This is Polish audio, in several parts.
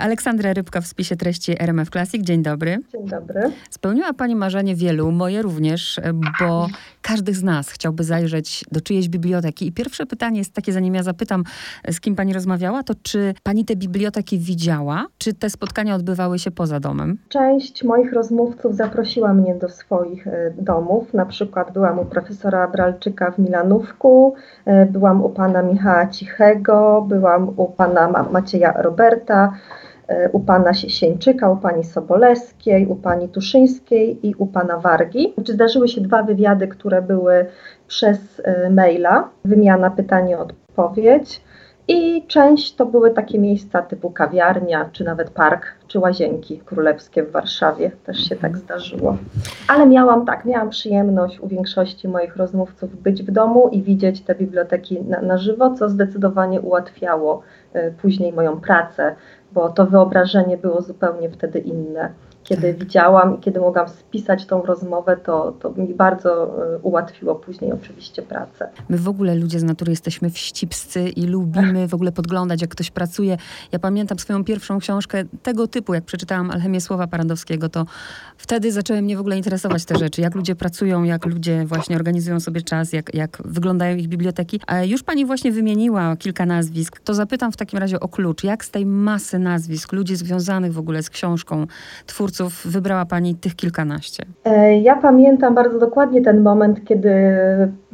Aleksandra Rybka w spisie treści RMF Classic. Dzień dobry. Dzień dobry. Spełniła Pani marzenie wielu, moje również, bo każdy z nas chciałby zajrzeć do czyjejś biblioteki. I pierwsze pytanie jest takie, zanim ja zapytam, z kim Pani rozmawiała, to czy Pani te biblioteki widziała? Czy te spotkania odbywały się poza domem? Część moich rozmówców zaprosiła mnie do swoich domów. Na przykład byłam u profesora Bralczyka w Milanówku, byłam u pana Michała Cichego, byłam u pana Macieja Roberta, u pana Sieńczyka, u pani Sobolewskiej, u pani Tuszyńskiej i u pana Wargi. Zdarzyły się dwa wywiady, które były przez maila, wymiana pytań i odpowiedź. I część to były takie miejsca typu kawiarnia, czy nawet park, czy łazienki królewskie w Warszawie. Też się tak zdarzyło. Ale miałam przyjemność u większości moich rozmówców być w domu i widzieć te biblioteki na żywo, co zdecydowanie ułatwiało później moją pracę, bo to wyobrażenie było zupełnie wtedy inne. Kiedy widziałam i kiedy mogłam spisać tą rozmowę, to mi bardzo ułatwiło później oczywiście pracę. My w ogóle ludzie z natury jesteśmy wścibscy i lubimy w ogóle podglądać, jak ktoś pracuje. Ja pamiętam swoją pierwszą książkę tego typu, jak przeczytałam Alchemię Słowa Parandowskiego, to wtedy zaczęły mnie w ogóle interesować te rzeczy, jak ludzie pracują, jak ludzie właśnie organizują sobie czas, jak wyglądają ich biblioteki. A już Pani właśnie wymieniła kilka nazwisk, to zapytam w takim razie o klucz. Jak z tej masy nazwisk, ludzi związanych w ogóle z książką, twórców, wybrała Pani tych kilkanaście? Ja pamiętam bardzo dokładnie ten moment, kiedy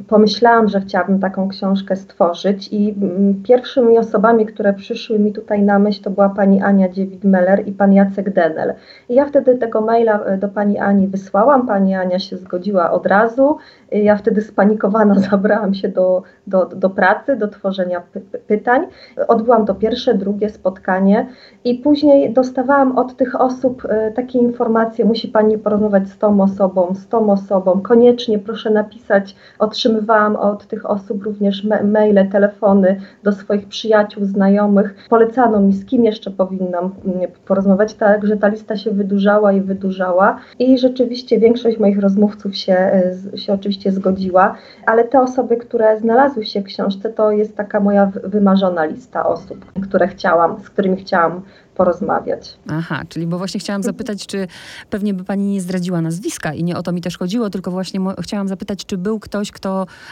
pomyślałam, że chciałabym taką książkę stworzyć i pierwszymi osobami, które przyszły mi tutaj na myśl, to była pani Ania Dziewit-Meller i pan Jacek Denel. I ja wtedy tego maila do pani Ani wysłałam, pani Ania się zgodziła od razu. Ja wtedy spanikowana zabrałam się do pracy, do tworzenia pytań. Odbyłam to pierwsze, drugie spotkanie i później dostawałam od tych osób takie informacje, musi Pani porozmawiać z tą osobą, koniecznie proszę napisać. Otrzymywałam od tych osób również maile, telefony do swoich przyjaciół, znajomych. Polecano mi, z kim jeszcze powinnam porozmawiać, także ta lista się wydłużała i rzeczywiście większość moich rozmówców się oczywiście zgodziła, ale te osoby, które znalazły się w książce, to jest taka moja wymarzona lista osób, z którymi chciałam porozmawiać. Aha, czyli bo właśnie chciałam zapytać, czy pewnie by Pani nie zdradziła nazwiska i nie o to mi też chodziło, tylko właśnie chciałam zapytać, czy był ktoś,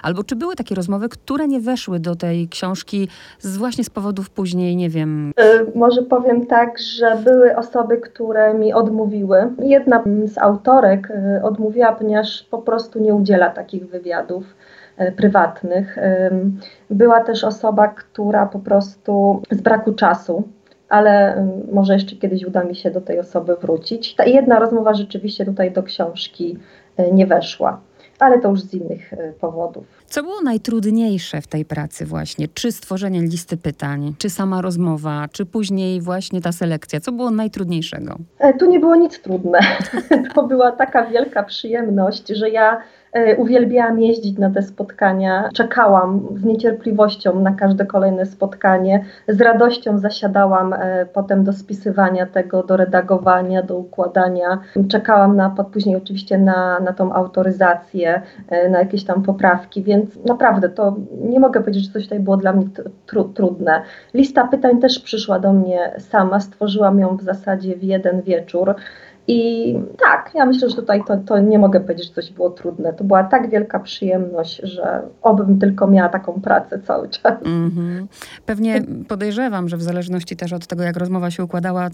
albo czy były takie rozmowy, które nie weszły do tej książki właśnie z powodów później, nie wiem. Może powiem tak, że były osoby, które mi odmówiły. Jedna z autorek odmówiła, ponieważ po prostu nie udziela takich wywiadów prywatnych. Była też osoba, która po prostu z braku czasu, ale może jeszcze kiedyś uda mi się do tej osoby wrócić. Ta jedna rozmowa rzeczywiście tutaj do książki nie weszła, ale to już z innych powodów. Co było najtrudniejsze w tej pracy właśnie? Czy stworzenie listy pytań, czy sama rozmowa, czy później właśnie ta selekcja? Co było najtrudniejszego? Tu nie było nic trudne. To była taka wielka przyjemność, że ja uwielbiałam jeździć na te spotkania, czekałam z niecierpliwością na każde kolejne spotkanie, z radością zasiadałam potem do spisywania tego, do redagowania, do układania. Czekałam później oczywiście na tą autoryzację, na jakieś tam poprawki, więc naprawdę to nie mogę powiedzieć, że coś tutaj było dla mnie trudne. Lista pytań też przyszła do mnie sama, stworzyłam ją w zasadzie w jeden wieczór. I tak, ja myślę, że tutaj to nie mogę powiedzieć, że coś było trudne. To była tak wielka przyjemność, że obym tylko miała taką pracę cały czas. Mm-hmm. Pewnie podejrzewam, że w zależności też od tego, jak rozmowa się układała,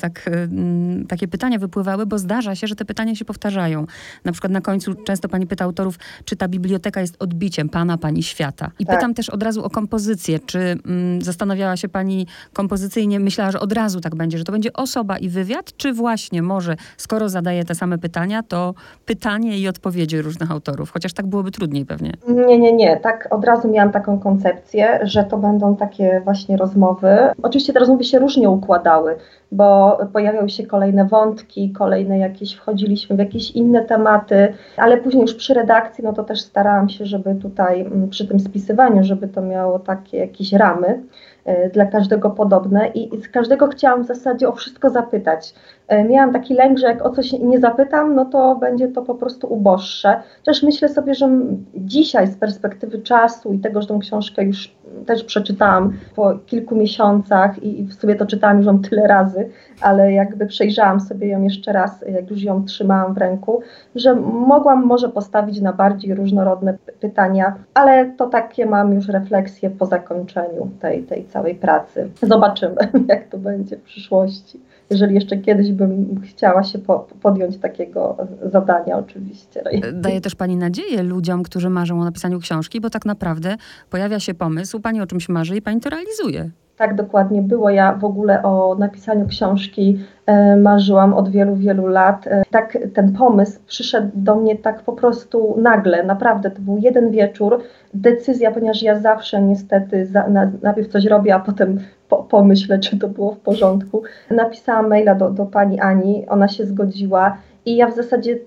takie pytania wypływały, bo zdarza się, że te pytania się powtarzają. Na przykład na końcu często pani pyta autorów, czy ta biblioteka jest odbiciem pana, pani świata. I tak. Pytam też od razu o kompozycję. Czy zastanawiała się pani kompozycyjnie, myślała, że od razu tak będzie, że to będzie osoba i wywiad, czy właśnie może, skoro zadaję te same pytania, to pytanie i odpowiedzi różnych autorów, chociaż tak byłoby trudniej pewnie. Nie. Tak od razu miałam taką koncepcję, że to będą takie właśnie rozmowy. Oczywiście te rozmowy się różnie układały, bo pojawiały się kolejne wątki, wchodziliśmy w jakieś inne tematy, ale później już przy redakcji, to też starałam się, żeby tutaj przy tym spisywaniu, żeby to miało takie jakieś ramy, dla każdego podobne i z każdego chciałam w zasadzie o wszystko zapytać. Miałam taki lęk, że jak o coś nie zapytam, to będzie to po prostu uboższe. Też myślę sobie, że dzisiaj z perspektywy czasu i tego, że tą książkę już też przeczytałam po kilku miesiącach i w sobie to czytałam już ją tyle razy, razy, ale jakby przejrzałam sobie ją jeszcze raz, jak już ją trzymałam w ręku, że mogłam może postawić na bardziej różnorodne pytania, ale to takie mam już refleksje po zakończeniu tej całej pracy. Zobaczymy, jak to będzie w przyszłości. Jeżeli jeszcze kiedyś bym chciała się podjąć takiego zadania, oczywiście. Daje też Pani nadzieję ludziom, którzy marzą o napisaniu książki, bo tak naprawdę pojawia się pomysł, Pani o czymś marzy i Pani to realizuje. Tak dokładnie było. Ja w ogóle o napisaniu książki marzyłam od wielu, wielu lat. Tak ten pomysł przyszedł do mnie tak po prostu nagle. Naprawdę to był jeden wieczór, decyzja, ponieważ ja zawsze niestety najpierw coś robię, a potem pomyślę, czy to było w porządku. Napisałam maila do pani Ani, ona się zgodziła. I ja w zasadzie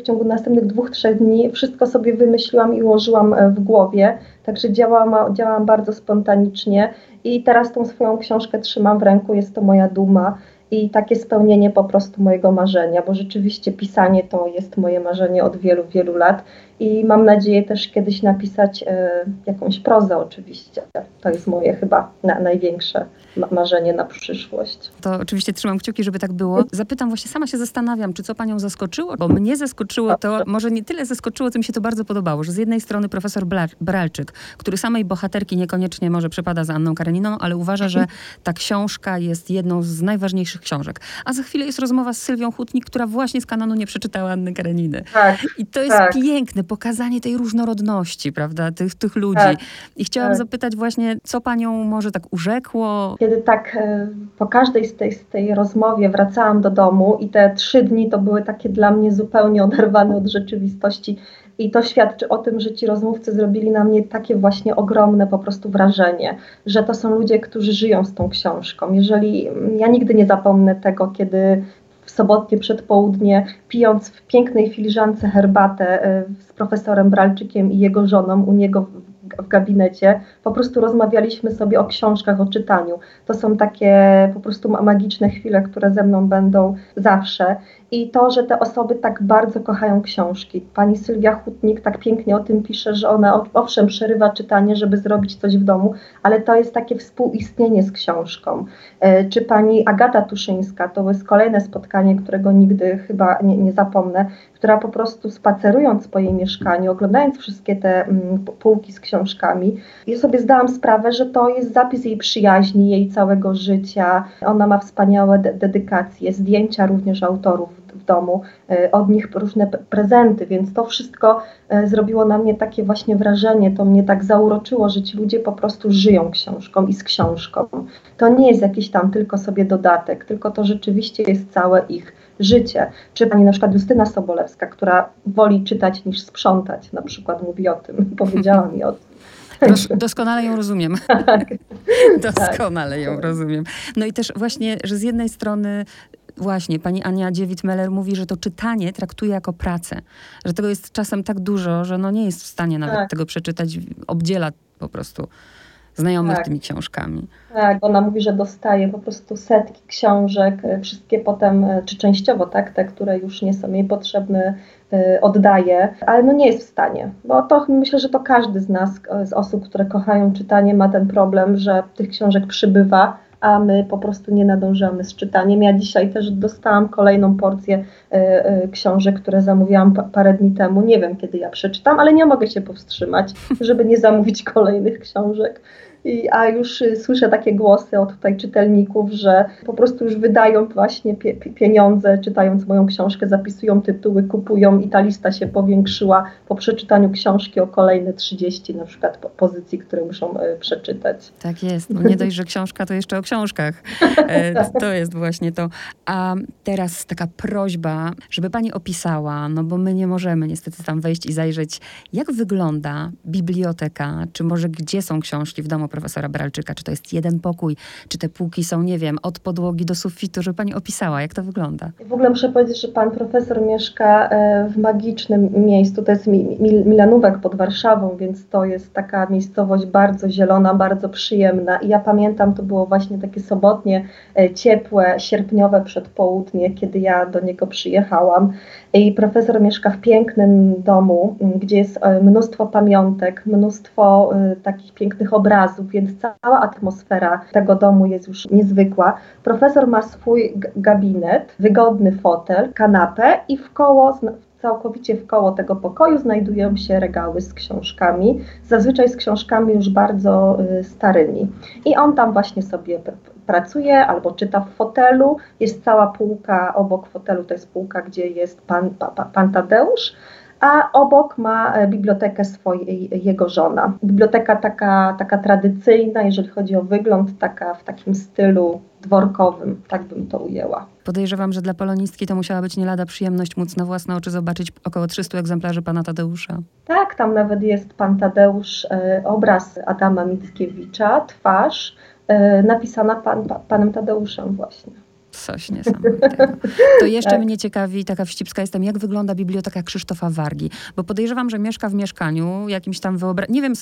w ciągu następnych 2-3 dni wszystko sobie wymyśliłam i ułożyłam w głowie. Także działałam bardzo spontanicznie i teraz tą swoją książkę trzymam w ręku, jest to moja duma i takie spełnienie po prostu mojego marzenia, bo rzeczywiście pisanie to jest moje marzenie od wielu, wielu lat i mam nadzieję też kiedyś napisać jakąś prozę oczywiście. To jest moje chyba największe marzenie na przyszłość. To oczywiście trzymam kciuki, żeby tak było. Zapytam, właśnie sama się zastanawiam, czy co Panią zaskoczyło, bo mnie zaskoczyło to, może nie tyle zaskoczyło, co mi się to bardzo podobało, że z jednej strony profesor Bralczyk, który samej bohaterki niekoniecznie może przypada za Anną Kareniną, ale uważa, że ta książka jest jedną z najważniejszych książek. A za chwilę jest rozmowa z Sylwią Chutnik, która właśnie z kanonu nie przeczytała Anny Kareniny. Tak, i to jest piękne pokazanie tej różnorodności, prawda, tych ludzi. Tak, i chciałam zapytać właśnie, co Panią może tak urzekło? Kiedy tak po każdej z tej rozmowie wracałam do domu i te 3 dni to były takie dla mnie zupełnie oderwane od rzeczywistości i to świadczy o tym, że ci rozmówcy zrobili na mnie takie właśnie ogromne po prostu wrażenie, że to są ludzie, którzy żyją z tą książką. Ja nigdy nie zapomnę tego, kiedy w sobotnie przedpołudnie, pijąc w pięknej filiżance herbatę z profesorem Bralczykiem i jego żoną u niego w gabinecie, po prostu rozmawialiśmy sobie o książkach, o czytaniu. To są takie po prostu magiczne chwile, które ze mną będą zawsze. I to, że te osoby tak bardzo kochają książki. Pani Sylwia Chutnik tak pięknie o tym pisze, że ona owszem przerywa czytanie, żeby zrobić coś w domu, ale to jest takie współistnienie z książką. Czy pani Agata Tuszyńska, to jest kolejne spotkanie, którego nigdy chyba nie zapomnę, która po prostu spacerując po jej mieszkaniu, oglądając wszystkie te półki z książkami, ja sobie zdałam sprawę, że to jest zapis jej przyjaźni, jej całego życia. Ona ma wspaniałe dedykacje, zdjęcia również autorów w domu, od nich różne prezenty, więc to wszystko zrobiło na mnie takie właśnie wrażenie, to mnie tak zauroczyło, że ci ludzie po prostu żyją książką i z książką. To nie jest jakiś tam tylko sobie dodatek, tylko to rzeczywiście jest całe ich życie. Czy pani na przykład Justyna Sobolewska, która woli czytać niż sprzątać, na przykład mówi o tym, powiedziała mi o tym. Doskonale ją rozumiem. Doskonale ją rozumiem. No i też właśnie, że z jednej strony właśnie pani Ania Dziewit-Meller mówi, że to czytanie traktuje jako pracę. Że tego jest czasem tak dużo, że no nie jest w stanie nawet tego przeczytać. Obdziela po prostu znajomych tymi książkami. Tak, ona mówi, że dostaje po prostu setki książek, wszystkie potem, czy częściowo te, które już nie są jej potrzebne, oddaje, ale no nie jest w stanie, bo to myślę, że to każdy z nas, z osób, które kochają czytanie, ma ten problem, że tych książek przybywa, a my po prostu nie nadążamy z czytaniem. Ja dzisiaj też dostałam kolejną porcję książek, które zamówiłam parę dni temu. Nie wiem, kiedy ja przeczytam, ale nie mogę się powstrzymać, żeby nie zamówić kolejnych książek. A już słyszę takie głosy od tutaj czytelników, że po prostu już wydają właśnie pieniądze, czytając moją książkę, zapisują tytuły, kupują i ta lista się powiększyła po przeczytaniu książki o kolejne 30 na przykład pozycji, które muszą przeczytać. Tak jest, bo nie dość, że książka, to jeszcze o książkach. To jest właśnie to. A teraz taka prośba, żeby pani opisała, no bo my nie możemy niestety tam wejść i zajrzeć, jak wygląda biblioteka, czy może gdzie są książki w domu profesora Bralczyka, czy to jest jeden pokój, czy te półki są, nie wiem, od podłogi do sufitu, żeby pani opisała, jak to wygląda. W ogóle muszę powiedzieć, że pan profesor mieszka w magicznym miejscu, to jest Milanówek pod Warszawą, więc to jest taka miejscowość bardzo zielona, bardzo przyjemna i ja pamiętam, to było właśnie takie sobotnie, ciepłe, sierpniowe przedpołudnie, kiedy ja do niego przyjechałam I profesor mieszka w pięknym domu, gdzie jest mnóstwo pamiątek, mnóstwo takich pięknych obrazów, więc cała atmosfera tego domu jest już niezwykła. Profesor ma swój gabinet, wygodny fotel, kanapę i całkowicie w koło tego pokoju znajdują się regały z książkami, zazwyczaj z książkami już bardzo starymi. I on tam właśnie sobie pracuje albo czyta w fotelu. Jest cała półka, obok fotelu to jest półka, gdzie jest pan Tadeusz, a obok ma bibliotekę jego żona. Biblioteka taka tradycyjna, jeżeli chodzi o wygląd, taka w takim stylu dworkowym, tak bym to ujęła. Podejrzewam, że dla polonistki to musiała być nie lada przyjemność móc na własne oczy zobaczyć około 300 egzemplarzy pana Tadeusza. Tak, tam nawet jest pan Tadeusz, obraz Adama Mickiewicza, twarz napisana panem Tadeuszem właśnie. Coś niesamowitego. To jeszcze tak. Mnie ciekawi, taka wścibska jestem, jak wygląda biblioteka Krzysztofa Wargi, bo podejrzewam, że mieszka w mieszkaniu jakimś tam,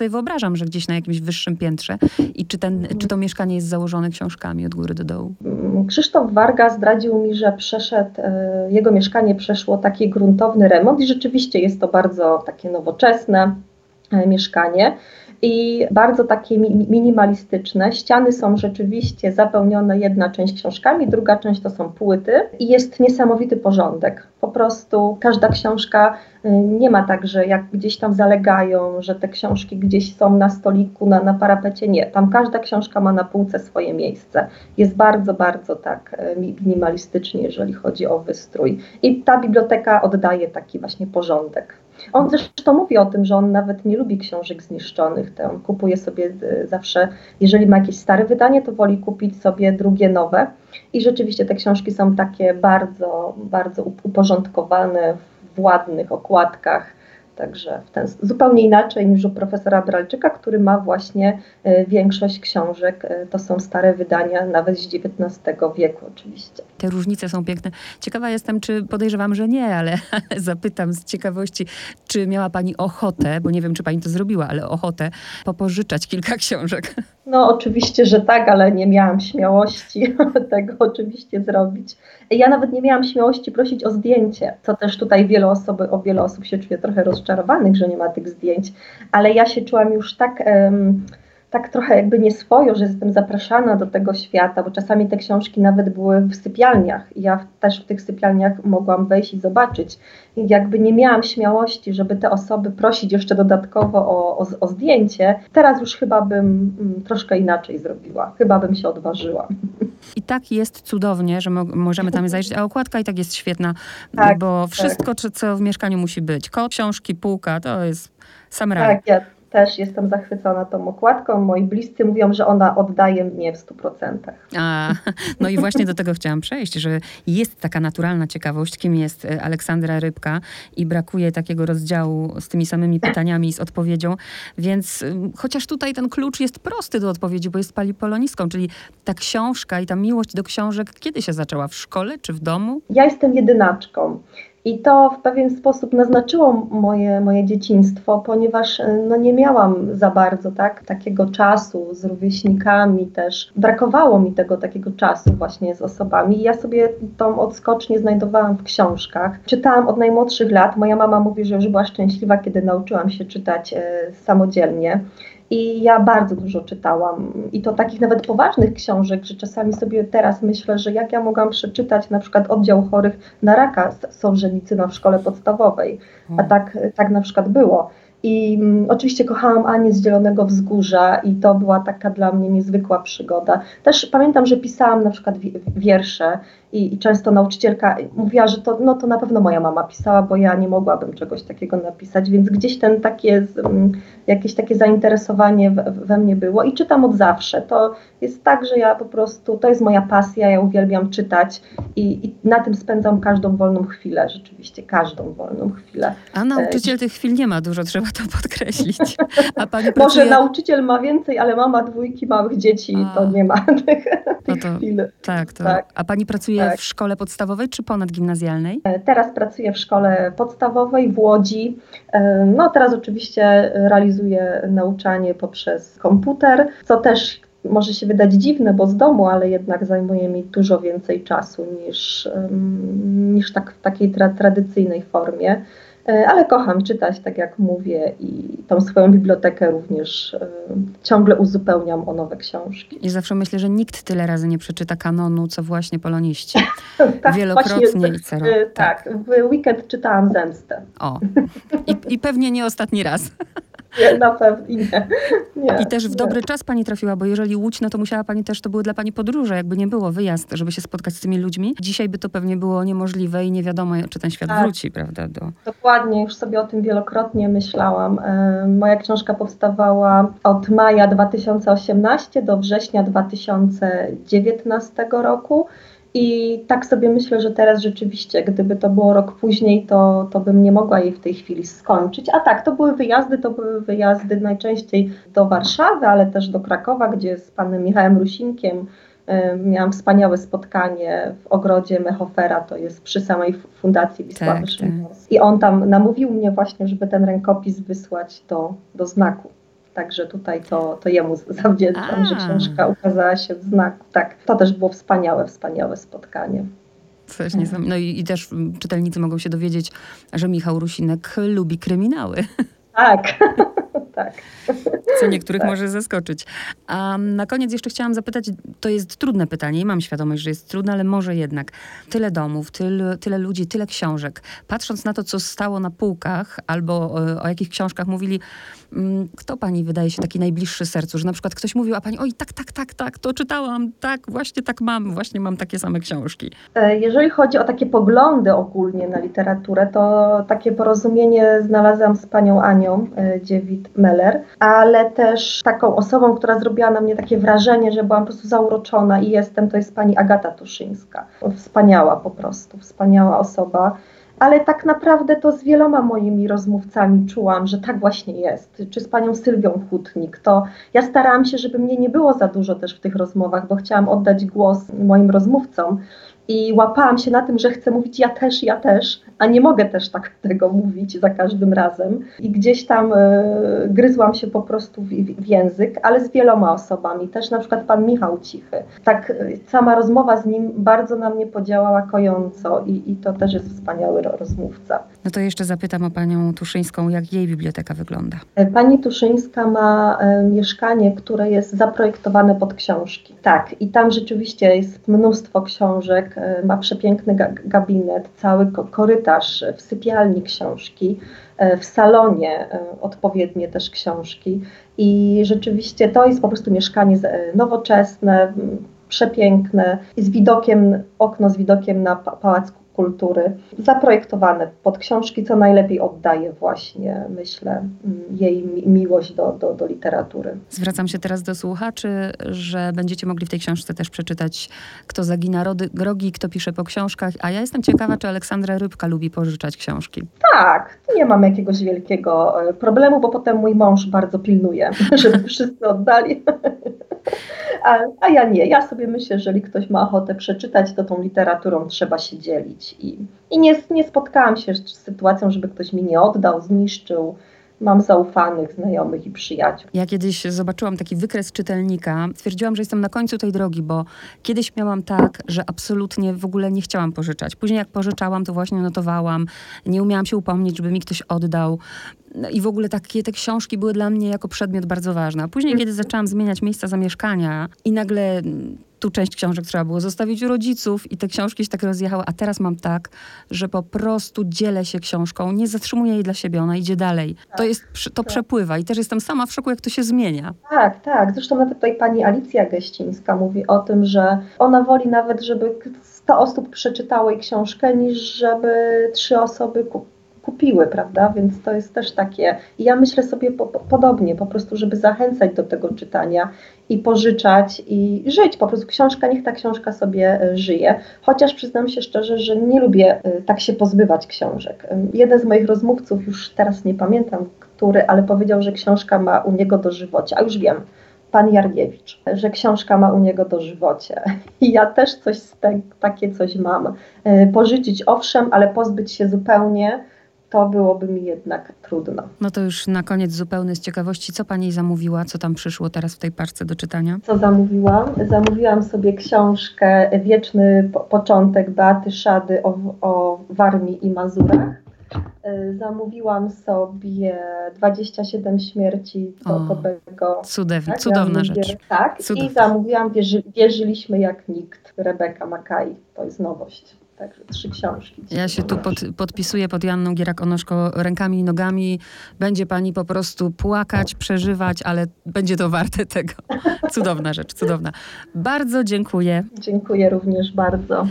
wyobrażam, że gdzieś na jakimś wyższym piętrze i czy to mieszkanie jest założone książkami od góry do dołu? Krzysztof Warga zdradził mi, że jego mieszkanie przeszło taki gruntowny remont i rzeczywiście jest to bardzo takie nowoczesne mieszkanie. I bardzo takie minimalistyczne. Ściany są rzeczywiście zapełnione jedna część książkami, druga część to są płyty i jest niesamowity porządek. Po prostu każda książka, nie ma tak, że jak gdzieś tam zalegają, że te książki gdzieś są na stoliku, na parapecie. Nie, tam każda książka ma na półce swoje miejsce. Jest bardzo, bardzo tak minimalistycznie, jeżeli chodzi o wystrój. I ta biblioteka oddaje taki właśnie porządek. On zresztą mówi o tym, że on nawet nie lubi książek zniszczonych. To on kupuje sobie zawsze, jeżeli ma jakieś stare wydanie, to woli kupić sobie drugie nowe. I rzeczywiście te książki są takie bardzo, bardzo uporządkowane w ładnych okładkach. Także zupełnie inaczej niż u profesora Bralczyka, który ma właśnie większość książek. To są stare wydania, nawet z XIX wieku oczywiście. Te różnice są piękne. Ciekawa jestem, czy podejrzewam, że nie, ale zapytam z ciekawości, czy miała Pani ochotę, bo nie wiem, czy Pani to zrobiła, ale ochotę popożyczać kilka książek. No oczywiście, że tak, ale nie miałam śmiałości tego oczywiście zrobić. Ja nawet nie miałam śmiałości prosić o zdjęcie, co też tutaj wiele osób się czuje trochę rozczarowanych, że nie ma tych zdjęć, ale ja się czułam już tak trochę jakby nieswojo, że jestem zapraszana do tego świata, bo czasami te książki nawet były w sypialniach i ja też w tych sypialniach mogłam wejść i zobaczyć. I jakby nie miałam śmiałości, żeby te osoby prosić jeszcze dodatkowo o zdjęcie. Teraz już chyba bym troszkę inaczej zrobiła. Chyba bym się odważyła. I tak jest cudownie, że możemy tam zajrzeć, a okładka i tak jest świetna, tak, bo wszystko, co w mieszkaniu musi być. Kot, książki, półka, to jest sam raj. Tak, ja też jestem zachwycona tą okładką. Moi bliscy mówią, że ona oddaje mnie w 100%. No i właśnie do tego chciałam przejść, że jest taka naturalna ciekawość, kim jest Aleksandra Rybka i brakuje takiego rozdziału z tymi samymi pytaniami i z odpowiedzią, więc chociaż tutaj ten klucz jest prosty do odpowiedzi, bo jest polonistką, czyli ta książka i ta miłość do książek kiedy się zaczęła? W szkole czy w domu? Ja jestem jedynaczką. I to w pewien sposób naznaczyło moje dzieciństwo, ponieważ nie miałam za bardzo takiego czasu z rówieśnikami też. Brakowało mi tego takiego czasu właśnie z osobami. Ja sobie tą odskocznię znajdowałam w książkach. Czytałam od najmłodszych lat. Moja mama mówi, że już była szczęśliwa, kiedy nauczyłam się czytać samodzielnie. I ja bardzo dużo czytałam i to takich nawet poważnych książek, że czasami sobie teraz myślę, że jak ja mogłam przeczytać na przykład Oddział Chorych na Raka Sołżenicyna w szkole podstawowej, a tak na przykład było. I oczywiście kochałam Anię z Zielonego Wzgórza i to była taka dla mnie niezwykła przygoda. Też pamiętam, że pisałam na przykład wiersze i często nauczycielka mówiła, że to na pewno moja mama pisała, bo ja nie mogłabym czegoś takiego napisać, więc gdzieś jakieś takie zainteresowanie we mnie było i czytam od zawsze. To jest tak, że ja po prostu, to jest moja pasja, ja uwielbiam czytać i na tym spędzam każdą wolną chwilę, rzeczywiście każdą wolną chwilę. A nauczyciel tych chwil nie ma dużo, trzeba to podkreślić. A pani pracuje... Może nauczyciel ma więcej, ale mama dwójki małych dzieci i to nie ma tych chwil. Tak. A pani pracuje w szkole podstawowej czy ponadgimnazjalnej? Teraz pracuję w szkole podstawowej w Łodzi. Teraz oczywiście realizuję nauczanie poprzez komputer, co też może się wydać dziwne, bo z domu, ale jednak zajmuje mi dużo więcej czasu niż tak w takiej tradycyjnej formie. Ale kocham czytać, tak jak mówię, i tą swoją bibliotekę również ciągle uzupełniam o nowe książki. I zawsze myślę, że nikt tyle razy nie przeczyta kanonu, co właśnie poloniści. Tak, wielokrotnie i cero. Tak, w weekend czytałam Zemstę. O, i pewnie nie ostatni raz. Nie, na pewno nie. I też w dobry czas pani trafiła, bo jeżeli Łódź, no to musiała pani też, to były dla pani podróże, jakby nie było wyjazd, żeby się spotkać z tymi ludźmi. Dzisiaj by to pewnie było niemożliwe i nie wiadomo, czy ten świat wróci, prawda? Dokładnie, już sobie o tym wielokrotnie myślałam. Moja książka powstawała od maja 2018 do września 2019 roku. I tak sobie myślę, że teraz rzeczywiście, gdyby to było rok później, to bym nie mogła jej w tej chwili skończyć. A tak, to były wyjazdy najczęściej do Warszawy, ale też do Krakowa, gdzie z panem Michałem Rusinkiem miałam wspaniałe spotkanie w ogrodzie Mehoffera, to jest przy samej Fundacji Wisławy Szymborskiej. I on tam namówił mnie właśnie, żeby ten rękopis wysłać do Znaku. Także tutaj to jemu zawdzięczam, że książka ukazała się w Znaku. Tak, to też było wspaniałe spotkanie. Coś niesamowite. No i też czytelnicy mogą się dowiedzieć, że Michał Rusinek lubi kryminały. Tak. Co niektórych może zaskoczyć. A na koniec jeszcze chciałam zapytać, to jest trudne pytanie i mam świadomość, że jest trudne, ale może jednak. Tyle domów, tyle ludzi, tyle książek. Patrząc na to, co stało na półkach albo o jakich książkach mówili, kto pani wydaje się taki najbliższy sercu? Że na przykład ktoś mówił, a pani, oj, tak, to czytałam, tak, właśnie tak mam, właśnie mam takie same książki. Jeżeli chodzi o takie poglądy ogólnie na literaturę, to takie porozumienie znalazłam z panią Anią Dziewit-Meller, ale też taką osobą, która zrobiła na mnie takie wrażenie, że byłam po prostu zauroczona i to jest pani Agata Tuszyńska. Wspaniała po prostu, wspaniała osoba. Ale tak naprawdę to z wieloma moimi rozmówcami czułam, że tak właśnie jest. Czy z panią Sylwią Chutnik, to ja starałam się, żeby mnie nie było za dużo też w tych rozmowach, bo chciałam oddać głos moim rozmówcom i łapałam się na tym, że chcę mówić ja też, a nie mogę też tak tego mówić za każdym razem. I gdzieś tam gryzłam się po prostu w język, ale z wieloma osobami. Też na przykład pan Michał Cichy. Tak, sama rozmowa z nim bardzo na mnie podziałała kojąco i to też jest wspaniały rozmówca. No to jeszcze zapytam o panią Tuszyńską, jak jej biblioteka wygląda. Pani Tuszyńska ma mieszkanie, które jest zaprojektowane pod książki. Tak, i tam rzeczywiście jest mnóstwo książek, ma przepiękny gabinet, cały korytarz, w sypialni książki, w salonie odpowiednie też książki i rzeczywiście to jest po prostu mieszkanie nowoczesne, przepiękne i okno z widokiem na Pałac Kultury, zaprojektowane pod książki, co najlepiej oddaje właśnie, myślę, jej miłość do literatury. Zwracam się teraz do słuchaczy, że będziecie mogli w tej książce też przeczytać, kto zagina rogi, kto pisze po książkach, a ja jestem ciekawa, czy Aleksandra Rybka lubi pożyczać książki. Tak, nie mam jakiegoś wielkiego problemu, bo potem mój mąż bardzo pilnuje, żeby wszyscy oddali. A ja nie. Ja sobie myślę, że jeżeli ktoś ma ochotę przeczytać, to tą literaturą trzeba się dzielić. I nie spotkałam się z sytuacją, żeby ktoś mi nie oddał, zniszczył. Mam zaufanych znajomych i przyjaciół. Ja kiedyś zobaczyłam taki wykres czytelnika. Stwierdziłam, że jestem na końcu tej drogi, bo kiedyś miałam tak, że absolutnie w ogóle nie chciałam pożyczać. Później jak pożyczałam, to właśnie notowałam. Nie umiałam się upomnieć, żeby mi ktoś oddał. No i w ogóle takie te książki były dla mnie jako przedmiot bardzo ważne. A później, kiedy zaczęłam zmieniać miejsca zamieszkania i nagle tu część książek trzeba było zostawić u rodziców i te książki się tak rozjechały, a teraz mam tak, że po prostu dzielę się książką, nie zatrzymuję jej dla siebie, ona idzie dalej. Przepływa i też jestem sama w szoku, jak to się zmienia. Tak. Zresztą nawet tutaj pani Alicja Geścińska mówi o tym, że ona woli nawet, żeby 100 osób przeczytało jej książkę, niż żeby 3 osoby kupiły, prawda? Więc to jest też takie. I ja myślę sobie podobnie, po prostu, żeby zachęcać do tego czytania i pożyczać i żyć. Po prostu niech ta książka sobie żyje. Chociaż przyznam się szczerze, że nie lubię tak się pozbywać książek. Jeden z moich rozmówców, już teraz nie pamiętam który, ale powiedział, że książka ma u niego dożywocie. A już wiem, pan Jarniewicz, że książka ma u niego dożywocie. I ja też takie coś mam. Pożyczyć owszem, ale pozbyć się zupełnie to byłoby mi jednak trudno. No to już na koniec zupełnie z ciekawości, co Pani zamówiła, co tam przyszło teraz w tej parce do czytania? Co zamówiłam? Zamówiłam sobie książkę Wieczny początek Beaty Szady o Warmii i Mazurach. Zamówiłam sobie 27 śmierci Totowego. Tak? Cudowna rzecz. Tak, i zamówiłam Wierzyliśmy jak nikt, Rebeka Makai. To jest nowość. Także 3 książki. Ja się tu podpisuję pod Janną Gierak-Onoszko rękami i nogami. Będzie Pani po prostu płakać, przeżywać, ale będzie to warte tego. Cudowna rzecz, cudowna. Bardzo dziękuję. Dziękuję również bardzo.